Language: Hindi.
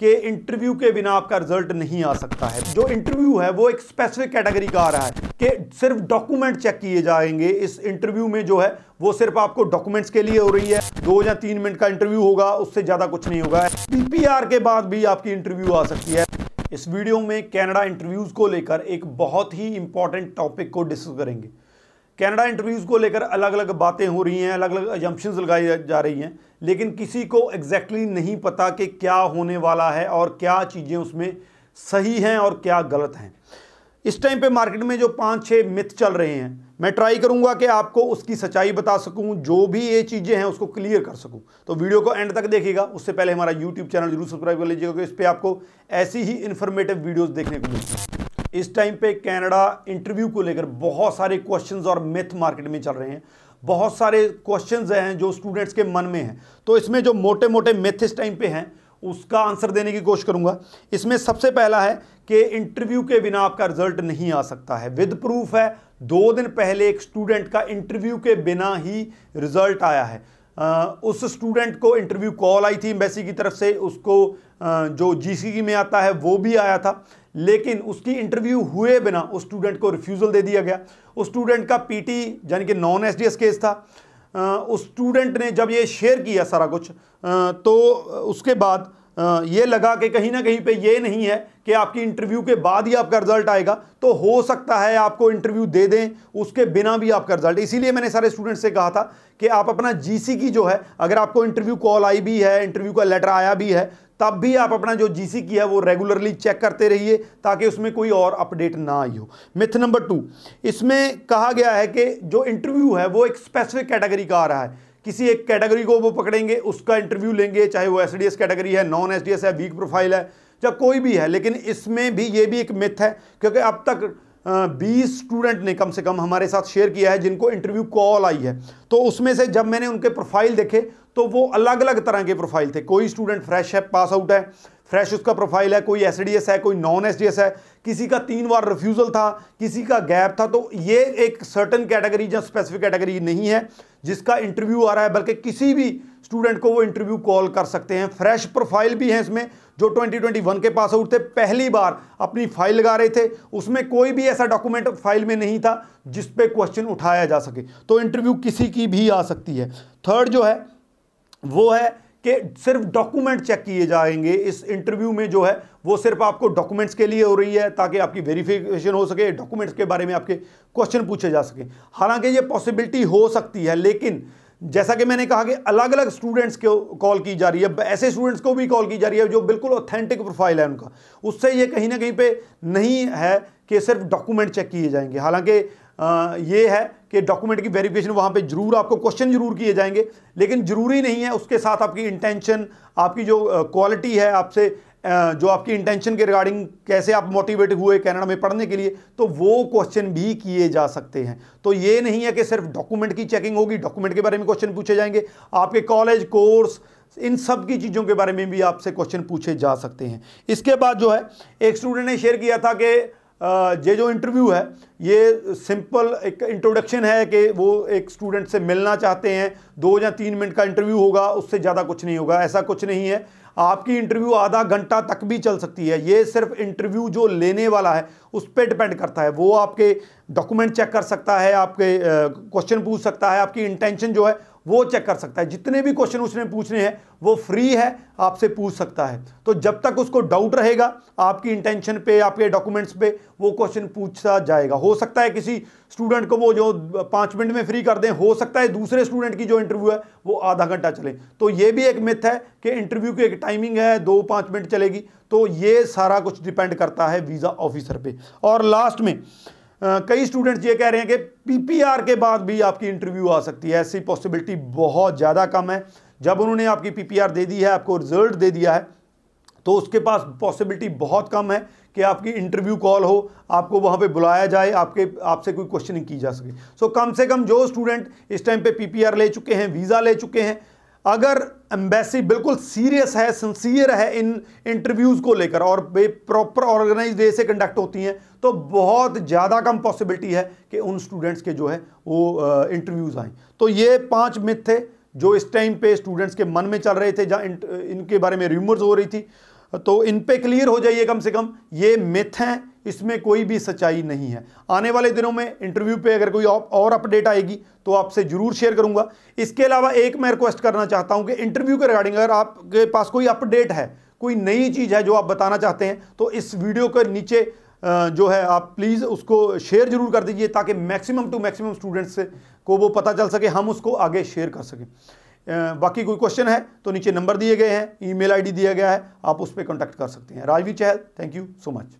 कि इंटरव्यू के बिना आपका रिजल्ट नहीं आ सकता है। जो इंटरव्यू है वो एक स्पेसिफिक कैटेगरी का आ रहा है कि सिर्फ डॉक्यूमेंट चेक किए जाएंगे इस इंटरव्यू में, जो है वो सिर्फ आपको डॉक्यूमेंट्स के लिए हो रही है। 2 या 3 मिनट का इंटरव्यू होगा, उससे ज़्यादा कुछ नहीं होगा। PPR के बाद भी आपकी इंटरव्यू आ सकती है। इस वीडियो में कनाडा इंटरव्यूज़ को लेकर एक बहुत ही इंपॉर्टेंट टॉपिक को डिस्कस करेंगे। कनाडा इंटरव्यूज़ को लेकर अलग अलग बातें हो रही हैं, अलग अलग अजम्पशंस लगाई जा रही हैं, लेकिन किसी को एग्जैक्टली नहीं पता कि क्या होने वाला है और क्या चीज़ें उसमें सही हैं और क्या गलत हैं। इस टाइम पे मार्केट में जो 5-6 मिथ चल रहे हैं, मैं ट्राई करूंगा कि आपको उसकी सच्चाई बता सकूं, जो भी ये चीज़ें हैं उसको क्लियर कर सकूं। तो वीडियो को एंड तक देखिएगा। उससे पहले हमारा YouTube चैनल जरूर सब्सक्राइब कर लीजिएगा, क्योंकि इस पर आपको ऐसी ही इन्फॉर्मेटिव वीडियोज़ देखने को मिलती है। इस टाइम पे कनाडा इंटरव्यू को लेकर बहुत सारे क्वेश्चंस और मिथ मार्केट में चल रहे हैं। बहुत सारे क्वेश्चंस हैं जो स्टूडेंट्स के मन में हैं। तो इसमें जो मोटे मोटे मिथ इस टाइम पे हैं उसका आंसर देने की कोशिश करूंगा। इसमें सबसे पहला है कि इंटरव्यू के बिना आपका रिजल्ट नहीं आ सकता है। विद प्रूफ है, 2 दिन पहले एक स्टूडेंट का इंटरव्यू के बिना ही रिजल्ट आया है। उस स्टूडेंट को इंटरव्यू कॉल आई थी एम्बेसी की तरफ से, उसको जो GCE में आता है वो भी आया था, लेकिन उसकी इंटरव्यू हुए बिना उस स्टूडेंट को रिफ्यूज़ल दे दिया गया। उस स्टूडेंट का PT यानी कि non-SDS केस था। उस स्टूडेंट ने जब ये शेयर किया सारा कुछ तो उसके बाद ये लगा कि कहीं ना कहीं पे ये नहीं है कि आपकी इंटरव्यू के बाद ही आपका रिजल्ट आएगा, तो हो सकता है आपको इंटरव्यू दे दें उसके बिना भी आपका रिजल्ट। इसीलिए मैंने सारे स्टूडेंट्स से कहा था कि आप अपना GCE जो है, अगर आपको इंटरव्यू कॉल आई भी है, इंटरव्यू का लेटर आया भी है, तब भी आप अपना जो GCE है वो रेगुलरली चेक करते रहिए ताकि उसमें कोई और अपडेट ना आई हो। मिथ नंबर 2, इसमें कहा गया है कि जो इंटरव्यू है वो एक स्पेसिफिक कैटेगरी का आ रहा है। किसी एक कैटेगरी को वो पकड़ेंगे, उसका इंटरव्यू लेंगे, चाहे वो SDS कैटेगरी है, non-SDS है, वीक प्रोफाइल है, या कोई भी है। लेकिन इसमें भी ये भी एक मिथ है, क्योंकि अब तक 20 स्टूडेंट ने कम से कम हमारे साथ शेयर किया है जिनको इंटरव्यू कॉल आई है। तो उसमें से जब मैंने उनके प्रोफाइल देखे तो वो अलग अलग तरह के प्रोफाइल थे। कोई स्टूडेंट फ्रेश है, पास आउट है, फ्रेश उसका प्रोफाइल है, कोई SDS है, कोई non-SDS है, किसी का 3 बार रिफ्यूज़ल था, किसी का गैप था। तो ये एक सर्टन कैटेगरी या स्पेसिफिक कैटेगरी नहीं है जिसका इंटरव्यू आ रहा है, बल्कि किसी भी स्टूडेंट को वो इंटरव्यू कॉल कर सकते हैं। फ्रेश प्रोफाइल भी हैं इसमें, जो 2021 के पास आउट थे, पहली बार अपनी फाइल लगा रहे थे, उसमें कोई भी ऐसा डॉक्यूमेंट फाइल में नहीं था जिस पे क्वेश्चन उठाया जा सके। तो इंटरव्यू किसी की भी आ सकती है। 3 जो है वो है कि सिर्फ डॉक्यूमेंट चेक किए जाएंगे इस इंटरव्यू में, जो है वो सिर्फ आपको डॉक्यूमेंट्स के लिए हो रही है ताकि आपकी वेरिफिकेशन हो सके, डॉक्यूमेंट्स के बारे में आपके क्वेश्चन पूछे जा सके। हालांकि ये पॉसिबिलिटी हो सकती है, लेकिन जैसा कि मैंने कहा कि अलग अलग स्टूडेंट्स को कॉल की जा रही है, ऐसे स्टूडेंट्स को भी कॉल की जा रही है जो बिल्कुल ऑथेंटिक प्रोफाइल है उनका। उससे ये कहीं ना कहीं पे नहीं है कि सिर्फ डॉक्यूमेंट चेक किए जाएंगे। हालांकि ये है कि डॉक्यूमेंट की वेरिफिकेशन वहाँ पे जरूर आपको क्वेश्चन जरूर किए जाएंगे, लेकिन ज़रूरी नहीं है उसके साथ आपकी इंटेंशन, आपकी जो क्वालिटी है, आपसे जो आपकी इंटेंशन के रिगार्डिंग कैसे आप मोटिवेट हुए कनाडा में पढ़ने के लिए, तो वो क्वेश्चन भी किए जा सकते हैं। तो ये नहीं है कि सिर्फ डॉक्यूमेंट की चेकिंग होगी, डॉक्यूमेंट के बारे में क्वेश्चन पूछे जाएंगे, आपके कॉलेज कोर्स इन सब की चीज़ों के बारे में भी आपसे क्वेश्चन पूछे जा सकते हैं। इसके बाद जो है एक स्टूडेंट ने शेयर किया था कि ये जो इंटरव्यू है ये सिंपल एक इंट्रोडक्शन है कि वो एक स्टूडेंट से मिलना चाहते हैं, 2 या 3 मिनट का इंटरव्यू होगा, उससे ज़्यादा कुछ नहीं होगा। ऐसा कुछ नहीं है, आपकी इंटरव्यू आधा घंटा तक भी चल सकती है। ये सिर्फ इंटरव्यू जो लेने वाला है उस पर डिपेंड करता है। वो आपके डॉक्यूमेंट चेक कर सकता है, आपके क्वेश्चन पूछ सकता है, आपकी इंटेंशन जो है वो चेक कर सकता है। जितने भी क्वेश्चन उसने पूछने हैं वो फ्री है, आपसे पूछ सकता है। तो जब तक उसको डाउट रहेगा आपकी इंटेंशन पे, आपके डॉक्यूमेंट्स पे, वो क्वेश्चन पूछता जाएगा। हो सकता है किसी स्टूडेंट को वो जो 5 मिनट में फ्री कर दें, हो सकता है दूसरे स्टूडेंट की जो इंटरव्यू है वो आधा घंटा चले। तो ये भी एक मिथ है कि इंटरव्यू की एक टाइमिंग है, 2-5 मिनट चलेगी। तो ये सारा कुछ डिपेंड करता है वीज़ा ऑफिसर पर। और लास्ट में कई स्टूडेंट्स ये कह रहे हैं कि PPR के बाद भी आपकी इंटरव्यू आ सकती है। ऐसी पॉसिबिलिटी बहुत ज़्यादा कम है। जब उन्होंने आपकी PPR दे दी है, आपको रिजल्ट दे दिया है, तो उसके पास पॉसिबिलिटी बहुत कम है कि आपकी इंटरव्यू कॉल हो, आपको वहाँ पे बुलाया जाए, आपसे कोई क्वेश्चनिंग की जा सके। सो कम से कम जो स्टूडेंट इस टाइम पे PPR ले चुके हैं, वीज़ा ले चुके हैं, अगर एम्बेसी बिल्कुल सीरियस है, सिंसियर है इन इंटरव्यूज़ को लेकर और वे प्रॉपर ऑर्गेनाइज्ड वे से कंडक्ट होती हैं, तो बहुत ज़्यादा कम पॉसिबिलिटी है कि उन स्टूडेंट्स के जो है वो इंटरव्यूज़ आएँ। तो ये 5 मिथ थे जो इस टाइम पे स्टूडेंट्स के मन में चल रहे थे, जहाँ इनके बारे में र्यूमर्स हो रही थी। तो इन पे क्लियर हो जाइए, कम से कम ये मिथ हैं, इसमें कोई भी सच्चाई नहीं है। आने वाले दिनों में इंटरव्यू पे अगर कोई और अपडेट आएगी तो आपसे ज़रूर शेयर करूंगा। इसके अलावा एक मैं रिक्वेस्ट करना चाहता हूं कि इंटरव्यू के रिगार्डिंग अगर आपके पास कोई अपडेट है, कोई नई चीज़ है जो आप बताना चाहते हैं, तो इस वीडियो के नीचे जो है आप प्लीज़ उसको शेयर ज़रूर कर दीजिए ताकि मैक्सिमम टू मैक्सिमम स्टूडेंट्स को वो पता चल सके, हम उसको आगे शेयर कर सकें। बाकी कोई क्वेश्चन है तो नीचे नंबर दिए गए हैं, ईमेल आईडी दिया गया है, आप उस पर कॉन्टैक्ट कर सकते हैं। Rajveer Chahal, thank you so much.